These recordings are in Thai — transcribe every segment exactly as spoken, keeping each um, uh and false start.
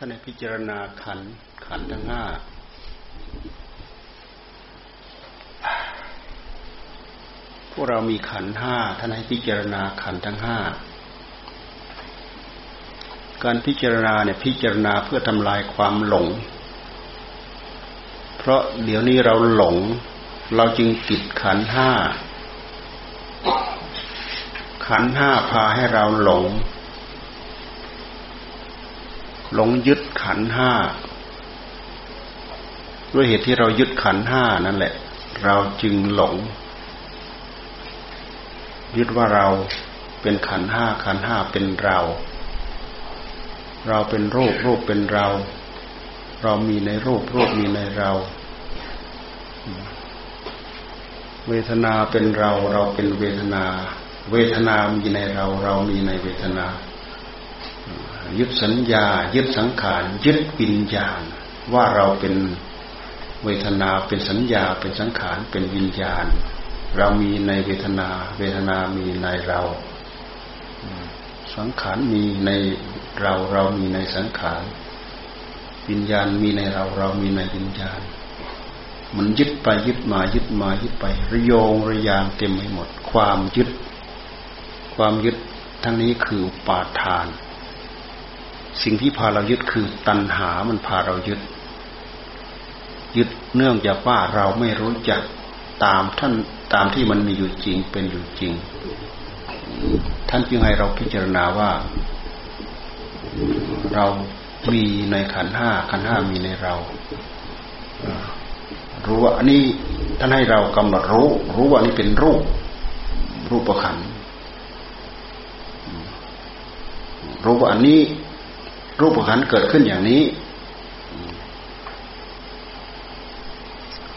ท่านให้พิจารณาขันธ์ขันธ์ทั้งห้าพวกเรามีขันธ์ห้าท่านให้พิจารณาขันธ์ทั้งห้าการพิจารณาเนี่ยพิจารณาเพื่อทำลายความหลงเพราะเดี๋ยวนี้เราหลงเราจึงติดขันธ์ห้าขันธ์ห้าพาให้เราหลงหลงยึดขันธ์ห้าด้วยเหตุที่เรายึดขันธ์ห้านั่นแหละเราจึงหลงยึดว่าเราเป็นขันธ์ห้าขันธ์ห้าเป็นเราเราเป็นรูปรูปเป็นเราเรามีในรูปรูปมีในเราเวทนาเป็นเราเราเป็นเวทนาเวทนามีในเราเรามีในเวทนายึดสัญญายึดสังขารยึดวิญญาณว่าเราเป็นเวทนาเป็นสัญญาเป็นสังขารเป็นวิญญาณเรามีในเวทนาเวทนามีในเราสังขารมีในเราเรามีในสังขารวิญญาณมีในเราเรามีในวิญญาณมันยึดไปยึดมายึดมายึดไประโยงระยางเต็มไปหมดความยึดความยึดทั้งนี้คืออุปาทานสิ่งที่พาเรายึดคือตัณหามันพาเรายึดยึดเนื่องจากว่าเราไม่รู้จักตามท่านตามที่มันมีอยู่จริงเป็นอยู่จริงท่านจึงให้เราพิจารณาว่าเรามีในขันธ์ห้าขันธ์ห้ามีในเรารู้ว่าอันนี้ท่านให้เรากำหนดรู้รู้ว่านี่เป็นรูปรูปขันธ์รู้ว่าอันนี้รูปขันธ์เกิดขึ้นอย่างนี้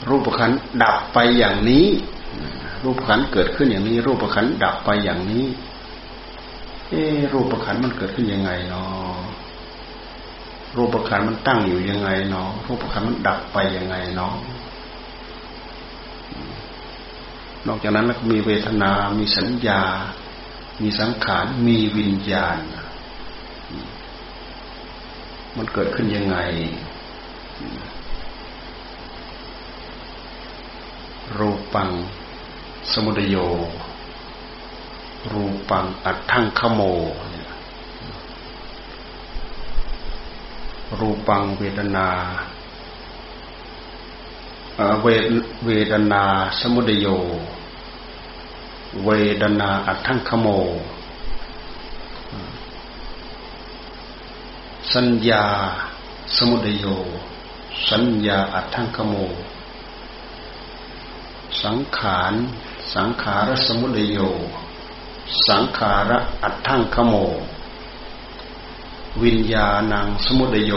รูปขันธ์ดับไปอย่างนี้รูปขันธ์เกิดขึ้นอย่างนี้รูปขันธ์ดับไปอย่างนี้เอ๊รูปขันธ์มันเกิดขึ้นยังไงเนาะรูปขันธ์มันตั้งอยู่ยังไงเนาะรูปขันธ์มันดับไปยังไงเนาะนอกจากนั้นแล้วก็มีเวทนามีสัญญามีสังขารมีวิญญาณมันเกิดขึ้นยังไงรูปังสมุทัยโยรูปังอัตถังขโมรูปังเวทนาเวเวทนาสมุทัยโยเวทนาอัตถังขโมสัญญาสมุทัยโยสัญญาอัตถังขโมสังขารสังขารสมุทัยโยสังขารอัตถังขโมวิญญาณังสมุทัยโย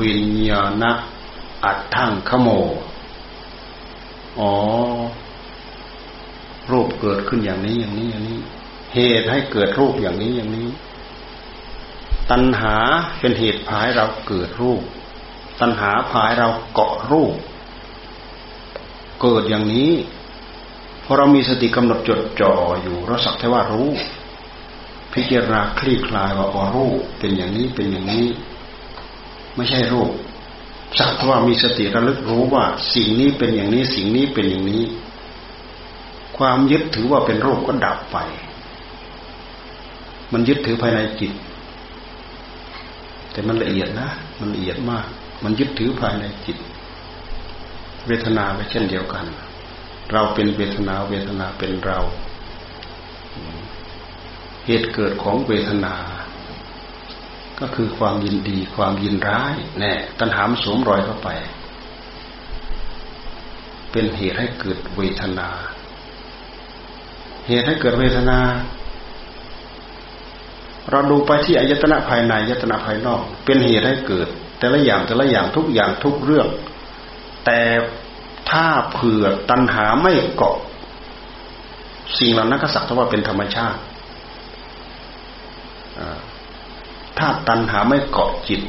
วิญญาณอัตถังขโมอ๋อรูปเกิดขึ้นอย่างนี้อย่างนี้อย่างนี้เหตุให้เกิดรูปอย่างนี้อย่างนี้ตัณหาเป็นเหตุพาให้เราเกิดรูปตัณหาพาให้เราเกาะรูปเกิดอย่างนี้พอเรามีสติกำหนดจดจ่ออยู่เราสักแต่ว่ารู้พิจารณาคลี่คลายว่าอ๋อรูปเป็นอย่างนี้เป็นอย่างนี้ไม่ใช่รูปสักแต่ว่ามีสติระลึกรู้ว่าสิ่งนี้เป็นอย่างนี้สิ่งนี้เป็นอย่างนี้ความยึดถือว่าเป็นรูปก็ดับไปมันยึดถือภายในจิตแต่มันละเอียดนะมันละเอียดมากมันยึดถือภายในจิตเวทนาก็เช่นเดียวกันเราเป็นเวทนาเวทนาเป็นเราเหตุเกิดของเวทนาก็คือความยินดีความยินร้ายแน่ตัณหามันสวมรอยเข้าไปเป็นเหตุให้เกิดเวทนาเหตุให้เกิดเวทนาเราดูไปที่อายตนะภายในอายตนะภายนอกเป็นเหตุให้เกิดแต่ละอย่างแต่ละอย่างทุกอย่างทุกเรื่องแต่ถ้าเผื่อตัณหาไม่เกาะสิ่งเหล่านั้นก็สักแต่ว่าเป็นธรรมชาติถ้าตัณหาไม่เกาะจิต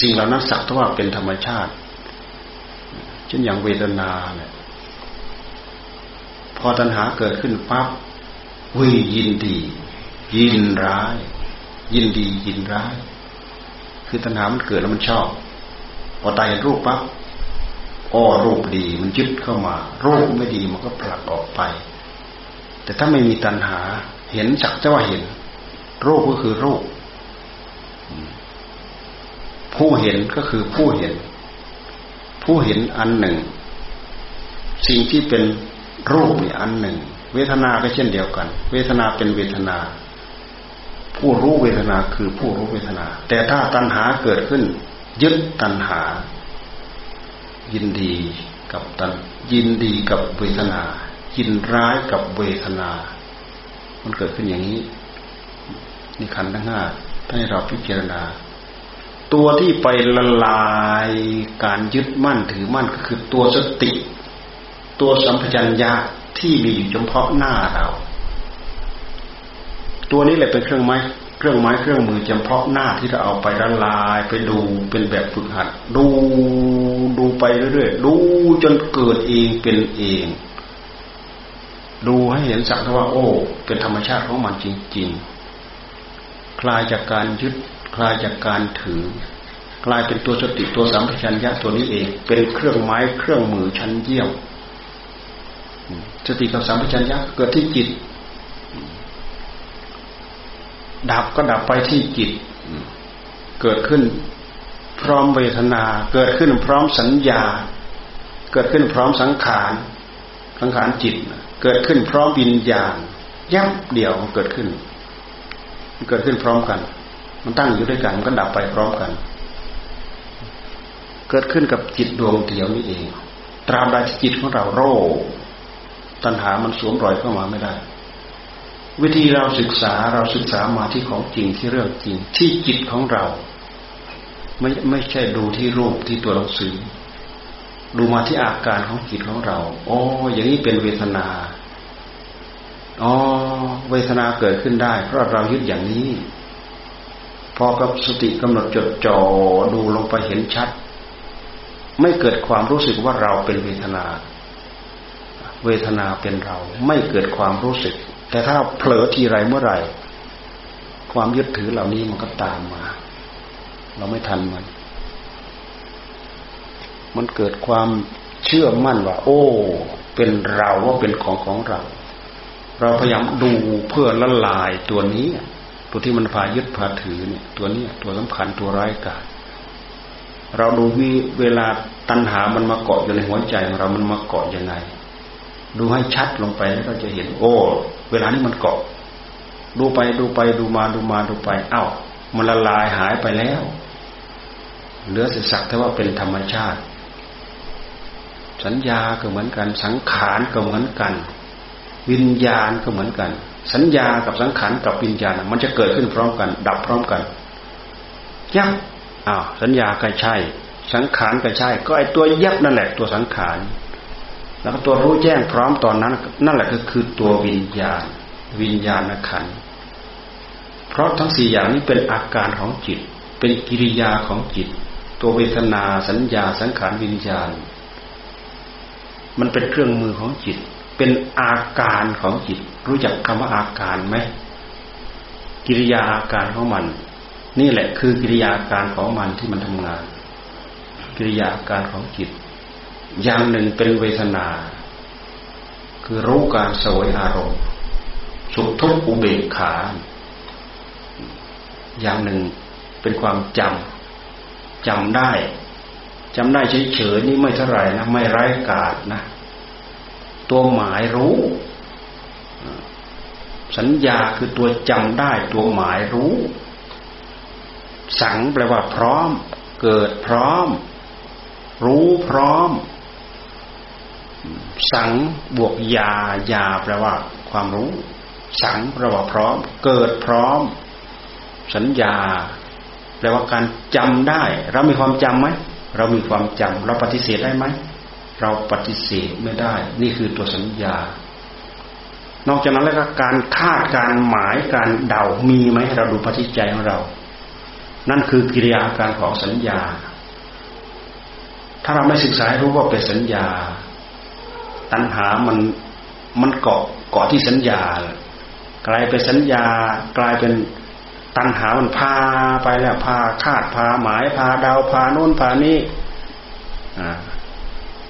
สิ่งเหล่านั้นสักแต่ว่าเป็นธรรมชาติเช่นอย่างเวทนาเนี่ยพอตัณหาเกิดขึ้นปั๊บวิ่งยินดียินร้ายยินดียินร้าย คือตัณหามันเกิดแล้วมันชอบพอตายเห็นรูปปั๊บอ๋อรูปดีมันยึดเข้ามารูปไม่ดีมันก็ผลักออกไปแต่ถ้าไม่มีตัณหาเห็นสักแต่ว่าเห็นรูปก็คือรูปผู้เห็นก็คือผู้เห็นผู้เห็นอันหนึ่งสิ่งที่เป็นรูปนี่อันหนึ่งเวทนาก็เช่นเดียวกันเวทนาเป็นเวทนาผู้รู้เวทนาคือผู้รู้เวทนาแต่ถ้าตัณหาเกิดขึ้นยึดตัณหายินดีกับตัณยินดีกับเวทนายินร้ายกับเวทนามันเกิดขึ้นอย่างนี้นี่ขันธ์ทั้งห้าให้เราพิจารณาตัวที่ไปละลายการยึดมั่นถือมั่นก็คือตัวสติตัวสัมปชัญญะที่มีอยู่เฉพาะหน้าเราตัวนี้แหละเป็นเครื่องไม้เครื่องไม้เครื่องมือเฉพาะหน้าที่เราเอาไปละลายไปดูเป็นแบบฝึกหัดดูดูไปเรื่อยๆดูจนเกิดเองเป็นเองดูให้เห็นสักว่าโอ้เป็นธรรมชาติของมันจริงๆคลายจากการยึดคลายจากการถือกลายเป็นตัวสติตัวสัมปชัญญะตัวนี้เองเป็นเครื่องไม้เครื่องมือชั้นเยี่ยมสติกับสัมปชัญญะเกิดที่จิตดับก็ดับไปที่จิตเกิดขึ้นพร้อมเวทนาเกิดขึ้นพร้อมสัญญาเกิดขึ้นพร้อมสังขารสังขารจิตเกิดขึ้นพร้อมวิญญาณยับเดี่ยวเกิดขึ้นเกิดขึ้นพร้อมกันมันตั้งอยู่ด้วยกันมันก็ดับไปพร้อมกันเกิดขึ้นกับจิตดวงเดียวนี้เองตราบใดจิตของเราโรคตัณหามันสวมรอยเข้ามาไม่ได้วิธีเราศึกษาเราศึกษามาที่ของจริงที่เรื่องจริงที่จิตของเราไม่ไม่ใช่ดูที่รูปที่ตัวหนังสือดูมาที่อาการของจิตของเราอ๋ออย่างนี้เป็นเวทนาอ๋อเวทนาเกิดขึ้นได้เพราะเรายึดอย่างนี้พอกับสติกำหนดจดจ่อดูลงไปเห็นชัดไม่เกิดความรู้สึกว่าเราเป็นเวทนาเวทนาเป็นเราไม่เกิดความรู้สึกแต่ถ้าเผลอทีไรเมื่อไหร่ความยึดถือเหล่านี้มันก็ตามมาเราไม่ทันมันมันเกิดความเชื่อมั่นว่าโอ้เป็นเราว่าเป็นของของเราเราพยายามดูเพื่อละลายตัวนี้ตัวที่มันพายึดพาถือเนี่ยตัวนี้ตัวสำคัญตัวร้ายกาจเราดูวิเวลาตัณหามันมาเกาะอยู่ในหัวใจของเรามันมาเกาะยังไงดูให้ชัดลงไปแล้วเราจะเห็นโอ้เวลานี้มันเกาะดูไปดูไปดูมาดูมาดูไปเอ้ามันละลายหายไปแล้วเหลือแต่สักแต่ว่าเป็นธรรมชาติสัญญาก็เหมือนกันสังขารก็เหมือนกันวิญญาณก็เหมือนกันสัญญากับสังขารกับวิญญาณมันจะเกิดขึ้นพร้อมกันดับพร้อมกันยับอ้าวสัญญาก็ใช่สังขารก็ใช่ก็ไอ้ตัวยับนั่นแหละตัวสังขารแล้วตัวรู้แจ้งพร้อมตอนนั้นนั่นแหละก็คือตัววิญญาณวิญญาณขันธ์เพราะทั้งสี่อย่างนี้เป็นอาการของจิตเป็นกิริยาของจิตตัวเวทนาสัญญาสังขารวิญญาณมันเป็นเครื่องมือของจิตเป็นอาการของจิตรู้จักคำว่าอาการไหมกิริยาอาการของมันนี่แหละคือกิริยาอาการของมันที่มันทำงานกิริยาอาการของจิตอย่างหนึ่งเป็นเวทนาคือรู้การเสวยอารมณ์สุขทุกข์อุเบกขาอย่างหนึ่งเป็นความจำจำได้จำได้เฉยๆนี่ไม่เท่าไหร่นะไม่ร้ายกาจนะตัวหมายรู้สัญญาคือตัวจำได้ตัวหมายรู้สังแปลว่าพร้อมเกิดพร้อมรู้พร้อมสังบวกยายาแปลว่าความรู้สังแปลว่าพร้อมเกิดพร้อมสัญญาแปลว่าการจำได้เรามีความจำไหมเรามีความจำเราปฏิเสธได้ไหมเราปฏิเสธไม่ได้นี่คือตัวสัญญานอกจากนั้นแล้วก็การคาดการหมายการเดามีไหมเราดูปฏิจัยของเรานั่นคือกิริยาการของสัญญาถ้าเราไม่ศึกษาให้รู้ว่าเป็นสัญญาตัณหามันมันเกาะเกาะที่สัญญากลายเป็นสัญญากลายเป็น ตัณหามันพาไปแล้วพาคาดพาหมายพาเดาพาโน่นพานี้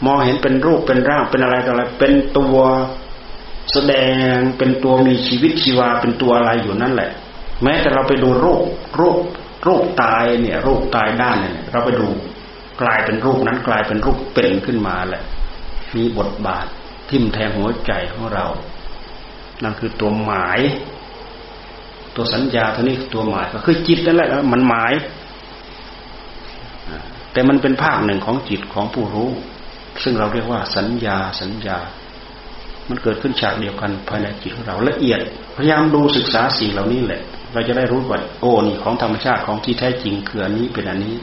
มองเห็นเป็นรูปเป็นร่างเป็นอะไรต่ออะไรเป็นตัวแสดงเป็นตัวมีชีวิตชีวาเป็นตัวอะไรอยู่นั่นแหละแม้แต่เราไปดูรูปรูปรูปตายเนี่ยรูปตายด้านเนี่ยเราไปดูกลายเป็นรูปนั้นกลายเป็นรูปเป็นขึ้นมาแหละมีบทบาททิ่มแทงหัวใจของเรานั่นคือตัวหมายตัวสัญญาตัวนี้ตัวหมายก็คือจิตนั่นแหละมันหมายแต่มันเป็นภาคหนึ่งของจิตของผู้รู้ซึ่งเราเรียกว่าสัญญาสัญญามันเกิดขึ้นฉากเดียวกันภายในจิตของเราละเอียดพยายามดูศึกษาสิ่งเหล่านี้แหละเราจะได้รู้ว่าโอ้นี่ของธรรมชาติของที่แท้จริงคืออันนี้เป็นอันนี้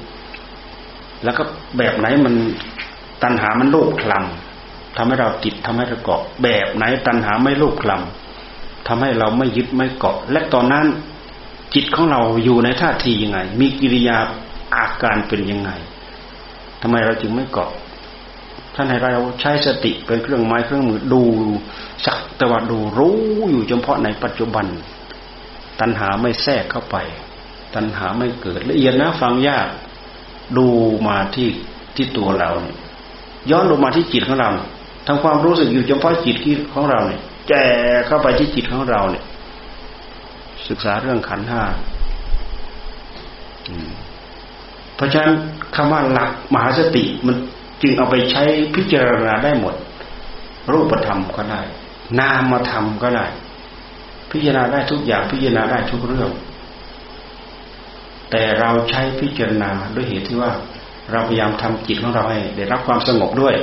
แล้วก็แบบไหนมันตัณหามันลูกคลำทำให้เราติดทำให้เราเกาะแบบไหนตัณหาไม่ลูกคลำทำให้เราไม่ยึดไม่เกาะและตอนนั้นจิตของเราอยู่ในท่าทียังไงมีกิริยาอาการเป็นยังไงทำไมเราจึงไม่เกาะท่านให้เราใช้สติเป็นเครื่องไม้เครื่องมือดูสักแต่ว่าดูรู้อยู่เฉพาะในปัจจุบันตัณหาไม่แทรกเข้าไปตัณหาไม่เกิดละเอียดนะฟังยากดูมาที่ที่ตัวเราเนี่ยย้อนลงมาที่จิตของเราทำความรู้สึกอยู่เฉพาะจิตของเราเนี่ยแจ่เข้าไปที่จิตของเราเนี่ยศึกษาเรื่องขันธ์ห้าเพราะฉะนั้นคำว่าหลักมหาสติมันจึงเอาไปใช้พิจารณาได้หมดรูปธรรมก็ได้นามธรรมก็ได้พิจารณาได้ทุกอย่างพิจารณาได้ทุกเรื่องแต่เราใช้พิจารณาด้วยเหตุที่ว่าเราพยายามทำจิตของเราให้ได้รับความสงบด้วย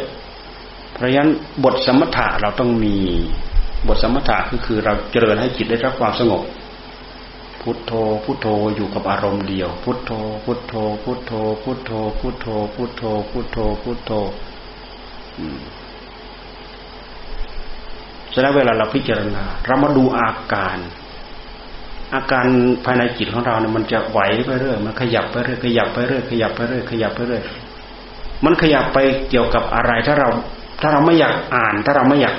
เพราะฉะนั้นบทสมถะเราต้องมีบทสมถะก็คือเราเจริญให้จิตได้รับความสงบพุทโธพุทโธอยู่กับอารมณ์เดียวพุทโธพุทโธพุทโธพุทโธพุทโธพุทโธพุทโธพุทโธฉะนั้นเวลาเราพิจารณาเรามาดูอาการอาการภายในจิตของเราเนี่ยมันจะไหวไปเรื่อยมันขยับไปเรื่อยขยับไปเรื่อยขยับไปเรื่อยขยับไปเรื่อยมันขยับไปเกี่ยวกับอะไรถ้าเราถ้าเราไม่อยากอ่านถ้าเราไม่อยาก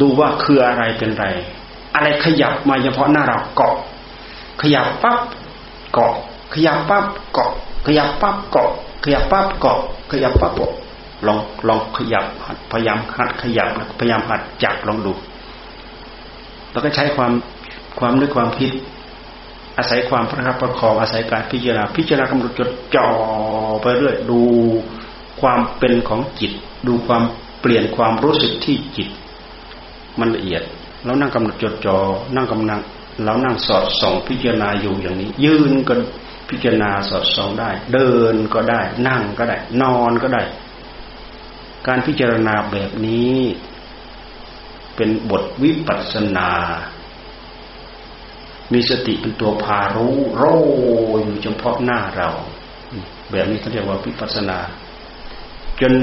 ดูว่าคืออะไรเป็นไรอะไรขยับมาเฉพาะหน้าเราเกาะขยับปั๊บเกาะขยับปั๊บเกาะขยับปั๊บเกาะขยับปั๊บเกาะขยับปั๊บเกาะลองลองขยับพยายามหัดขยับพยายามหัดจับลองดูแล้วก็ใช้ความความนึกความคิดอาศัยความประคับประคองอาศัยการพิจารณาพิจารณากำหนดจดจ่อไปเรื่อยดูความเป็นของจิตดูความเปลี่ยนความรู้สึกที่จิตมันละเอียดเรานั่งกำหนดจดจ่อนั่งกำลังเรานั่งสอดส่องพิจารณาอยู่อย่างนี้ยืนก็พิจารณาสอดส่องได้เดินก็ได้นั่งก็ได้นอนก็ได้การพิจารณาแบบนี้เป็นบทวิปัสสนามีสติเป็นตัวพารู้โรยอยู่เฉพาะหน้าเราแบบนี้เขาเรียกว่าวิปัสสนาจน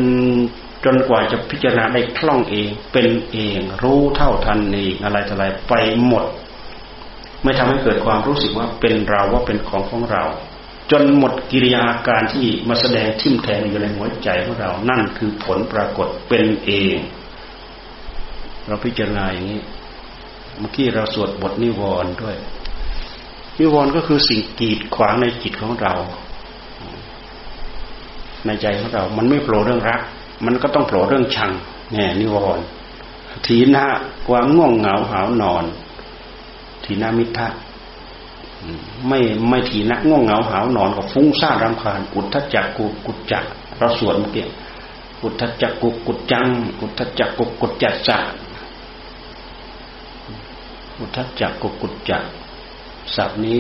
จนกว่าจะพิจารณาได้คล่องเองเป็นเองรู้เท่าทันเองอะไรต่ออะไรไปหมดไม่ทำให้เกิดความรู้สึกว่าเป็นเราว่าเป็นของของเราจนหมดกิริยาอาการที่มาแสดงทิ่มแทงอยู่ในหัวใจของเรานั่นคือผลปรากฏเป็นเองเราพิจารณาอย่างนี้เมื่อกี้เราสวดบทนิวรณ์ด้วยนิวรณ์ก็คือสิ่งกีดขวางในจิตของเราในใจของเรามันไม่โผล่เรื่องรักมันก็ต้องโผล่เรื่องชังแหน่นิวรณ์ถีนะความง่วงเหงาหาวนอนถีนะมิทธะไม่ไม่ถีนะง่วงเหงาหาวนอนก็ฟุ้งซ่านรำคาญอุทธัจจกุกุจจะเราสวดเมื่อกี้อุทธัจจกุกุจจังอุทธัจจกุกุจจัสสะอุทธัจจกุกุจจะศัพท์นี้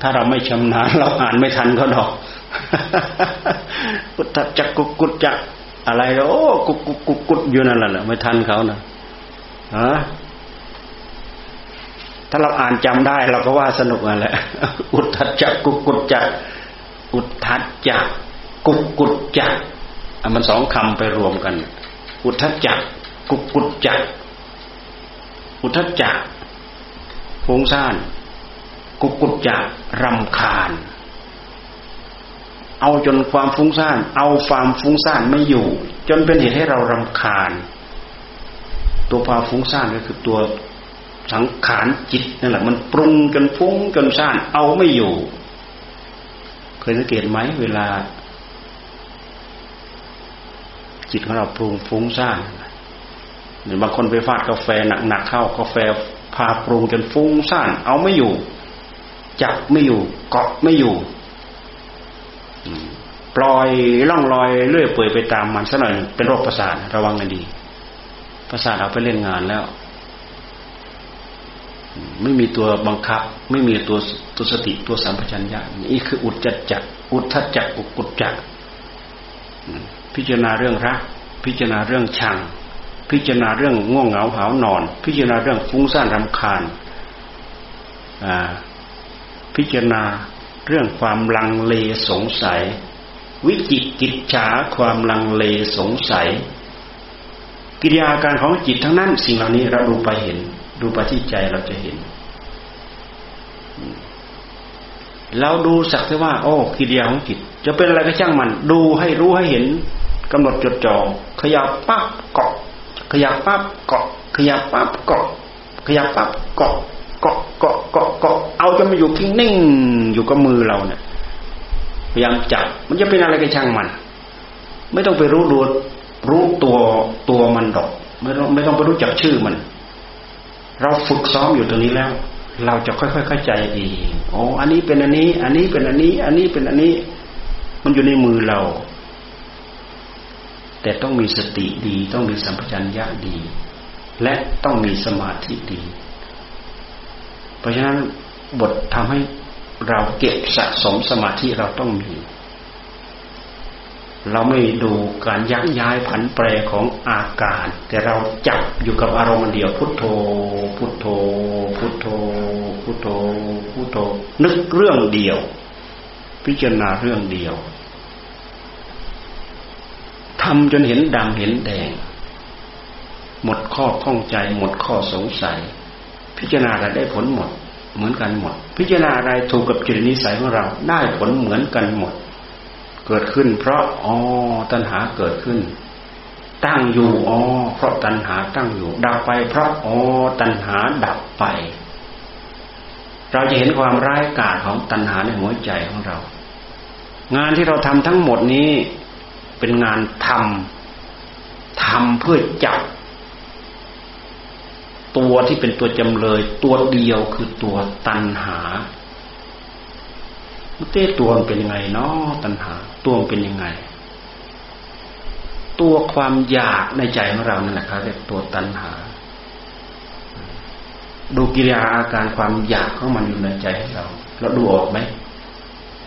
ถ้าเราไม่ชำนาญเราอ่านไม่ทันก็ดอกอุทธัจจกุกุจจะอะไรแล้วโอ้กุกุกุกุดอยู่นั่นแหละไม่ทันเขานะฮะถ้าเราอ่านจำได้เราก็ว่าสนุกนั่นแหละอุทธัจจกุกุจจะอุทธัจจกุกุจจะมันสองคำไปรวมกันอุทธัจจกุกุจจะอุทธัจจฟุ้งซ่านกุกุจจะรำคาญเอาจนความฟุ้งซ่านเอาความฟุ้งซ่านไม่อยู่จนเป็นเหตุให้เรารำคาญตัวความฟุ้งซ่านก็คือตัว สังขารจิตนั่นแหละมันปรุงจนฟุ้งจนซ่านเอาไม่อยู่เคยสังเกตไหมเวลาจิตของเราปรุงฟุ้งซ่านหรือบางคนไปฟาดกาแฟหนักๆเข้ากาแฟพาปรุงจนฟุ้งซ่านเอาไม่อยู่จับไม่อยู่เกาะไม่อยู่ปล่อยล่องลอยเลื่อยเปื่อยไปตามมันซะหน่อยเป็นโรคประสาทระวังให้ดีประสาทเอาไปเล่นงานแล้วไม่มีตัวบังคับไม่มีตัวตัวสติตัวสัมปชัญญะนี่คืออุทธัจจะอุทธัจจะอุกุจจะพิจารณาเรื่องรักพิจารณาเรื่องชังพิจารณาเรื่องง่วงเหงาหาวนอนพิจารณาเรื่องฟุ้งซ่านรำคาญอ่าพิจารณาเรื่องความลังเลสงสัยวิจิกิจฉาความลังเลสงสัยกิริยาการของจิตทั้งนั้นสิ่งเหล่านี้เราดูไปเห็นดูไปที่ใจเราจะเห็นเราดูสักแต่ว่าโอ้กิริยาของจิตจะเป็นอะไรก็ช่างมันดูให้รู้ให้เห็นกำหนดจดจ่อขยับปั๊บเกาะขยับปั๊บเกาะขยับปั๊บเกาะขยับปั๊บเกาะเกาะเกาะเกาะเกาะเอาจนมันอยู่นิ่งอยู่กับมือเราเนี่ยพยายามจับมันจะเป็นอะไรก็ช่างมันไม่ต้องไปรู้ดูรู้ตัวตัวมันดอกไม่ต้องไม่ต้องไปรู้จักชื่อมันเราฝึกซ้อมอยู่ตรงนี้แล้วเราจะค่อยๆเข้าใจเองโอ้อันนี้เป็นอันนี้อันนี้เป็นอันนี้อันนี้เป็นอันนี้มันอยู่ในมือเราแต่ต้องมีสติดีต้องมีสัมปชัญญะดีและต้องมีสมาธิดีเพราะฉะนั้นบททำให้เราเก็บสะสมสมาธิเราต้องมีเราไม่ดูการยักย้ายผันแปรของอาการแต่เราจับอยู่กับอารมณ์เดียวพุทโธพุทโธพุทโธพุทโธพุทโธนึกเรื่องเดียวพิจารณาเรื่องเดียวทำจนเห็นดำเห็นแดงหมดข้อข้องใจหมดข้อสงสัยพิจารณาอะไรได้ผลหมดเหมือนกันหมดพิจารณาอะไรถูกกับจิตนิสัยของเราได้ผลเหมือนกันหมดเกิดขึ้นเพราะอ๋อตัณหาเกิดขึ้นตั้งอยู่อ๋อเพราะตัณหาตั้งอยู่ดับไปเพราะอ๋อตัณหาดับไปเราจะเห็นความร้ายกาจของตัณหาในหัวใจของเรางานที่เราทำทั้งหมดนี้เป็นงานทำทำเพื่อจับตัวที่เป็นตัวจำเลยตัวเดียวคือตัวตัณหาเต้ตัวมันเป็นยังไงเนาะตัณหาตัวมันเป็นยังไงตัวความอยากในใจของเรานั่นแหละครับเรียกตัวตัณหาดูกิริยาอาการความอยากของมันอยู่ในใจของเราเราดูออกไหม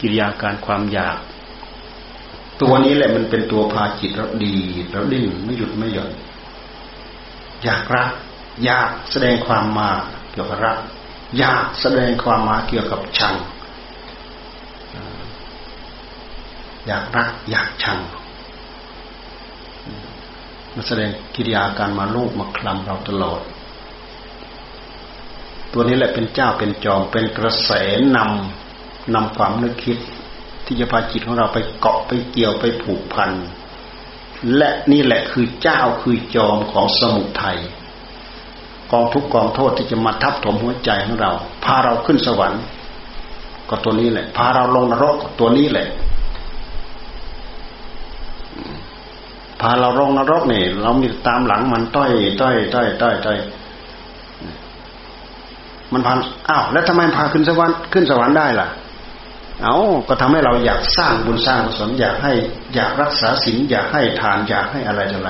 กิริยาการความอยากตัวนี้แหละมันเป็นตัวพาจิตเราดีเราดิ้นไม่หยุดไม่หย่อนอยากรักอยากแสดงความมาเกี่ยวกับรักอยากแสดงความมาเกี่ยวกับชังอยากรักอยากชังมันแสดงกิริยาการมาลูบมาคลำเราตลอดตัวนี้แหละเป็นเจ้าเป็นจอมเป็นกระแสนำนำความนึกคิดที่จะพาจิตของเราไปเกาะไปเกี่ยวไปผูกพันและนี่แหละคือเจ้าคือจอมของสมุทัยกองทุกข์กองโทษที่จะมาทับถมหัวใจของเราพาเราขึ้นสวรรค์ก็ตัวนี้แหละพาเราลงนรกก็ตัวนี้แหละพาเราลงนรกนี่เรามีตามหลังมันต้อยต้อยต้อยต้อยต้อยมันพาอ้าวแล้วทำไมพาขึ้นสวรรค์ขึ้นสวรรค์ได้ล่ะเอ้าก็ทำให้เราอยากสร้างบุญสร้างกุศลอยากให้อยากรักษาศีลอยากให้ทานอยากให้อะไรอะไร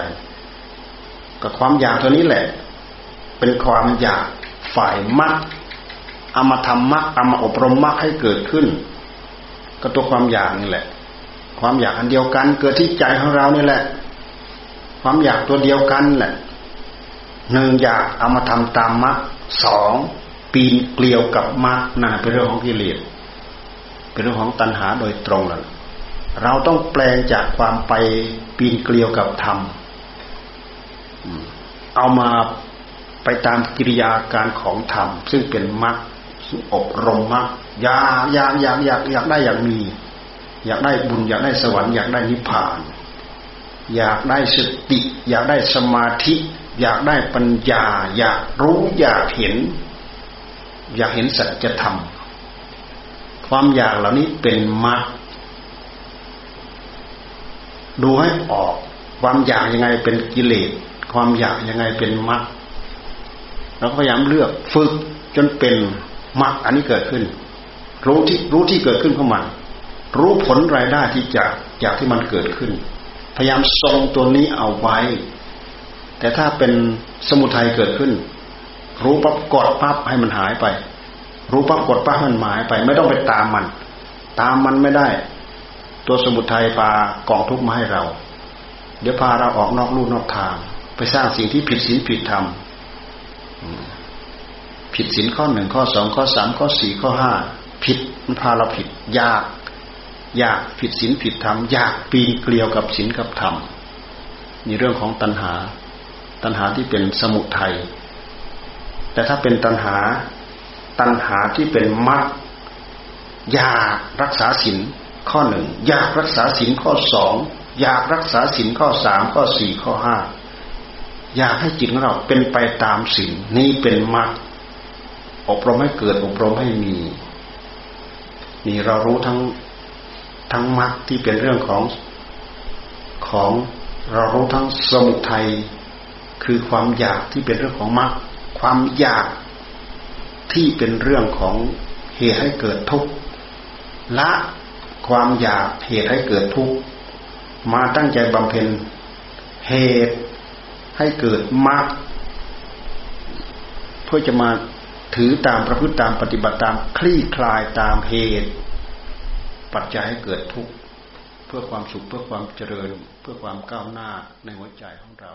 ก็ความอยากตัวนี้แหละเป็นความอยากฝ่ายมรรคเอามาทำมรรคเอามาอบรมมรรคให้เกิดขึ้นก็ตัวความอยากนี่แหละความอยากอันเดียวกันเกิดที่ใจของเรานี่แหละความอยากตัวเดียวกันแหละหนึ่งอยากเอามาทำตามมรรคสองปีนเกลียวกับมรรคนั่นเป็นเรื่องของกิเลสเป็นเรื่องของตัณหาโดยตรงเลยเราต้องแปลงจากความไปปีนเกลียวกับธรรมเอามาไปตามกิริยาการของธรรมซึ่งเป็นมรรคอบรมมรรคอยากอยากอยากอยากอยากได้อยากมีอยากได้บุญอยากได้สวรรค์อยากได้นิพพานอยากได้สติอยากได้สมาธิ อยากได้ปัญญาอยากรู้อยากเห็นอยากเห็นสัจธรรมความอยากเหล่านี้เป็นมรรคดูให้ออกความอยากยังไงเป็นกิเลสความอยากยังไงเป็นมรรคเราก็พยายามเลือกฝึกจนเป็นมรรคอันนี้เกิดขึ้นรู้ที่รู้ที่เกิดขึ้นของมันรู้ผลรายได้ที่จากจากที่มันเกิดขึ้นพยายามทรงตัวนี้เอาไว้แต่ถ้าเป็นสมุทัยเกิดขึ้นรู้ปั๊บกดปั๊บให้มันหายไปรู้ปั๊บกดปั๊บให้มันหายไปไม่ต้องไปตามมันตามมันไม่ได้ตัวสมุทัยพากองทุกข์มาให้เราเดี๋ยวพาเราออกนอกลู่นอกทางไปสร้างสิ่งที่ผิดศีลผิดธรรมผิดศีลข้อหนึ่งข้อสองข้อสามข้อสี่ข้อห้าผิดมันพาเราผิดยากอยากผิดศีลผิดธรรมอยากปีนเกลียวกับศีลกับธรรมนี่เรื่องของตัณหาตัณหาที่เป็นสมุทัยแต่ถ้าเป็นตัณหาตัณหาที่เป็นมรรคอยากรักษาศีลข้อหนึ่งอยากรักษาศีลข้อสองอยากรักษาศีลข้อสามข้อสี่ข้อห้าอยากให้จิตของเราเป็นไปตามศีลนี่เป็นมรรคอบรมให้เกิดอบรมให้มีนี่เรารู้ทั้งทั้งมรรคที่เป็นเรื่องของของเรารู้ทั้งสมุทัยคือความอยากที่เป็นเรื่องของมรรคความอยากที่เป็นเรื่องของเหตุให้เกิดทุกข์ละความอยากเหตุให้เกิดทุกข์มาตั้งใจบำเพ็ญเหตุให้เกิดมรรคเพื่อจะมาถือตามประพฤติตามปฏิบัติตามคลี่คลายตามเหตุปัจจัยให้เกิดทุกข์เพื่อความสุขเพื่อความเจริญเพื่อความก้าวหน้าในหัวใจของเรา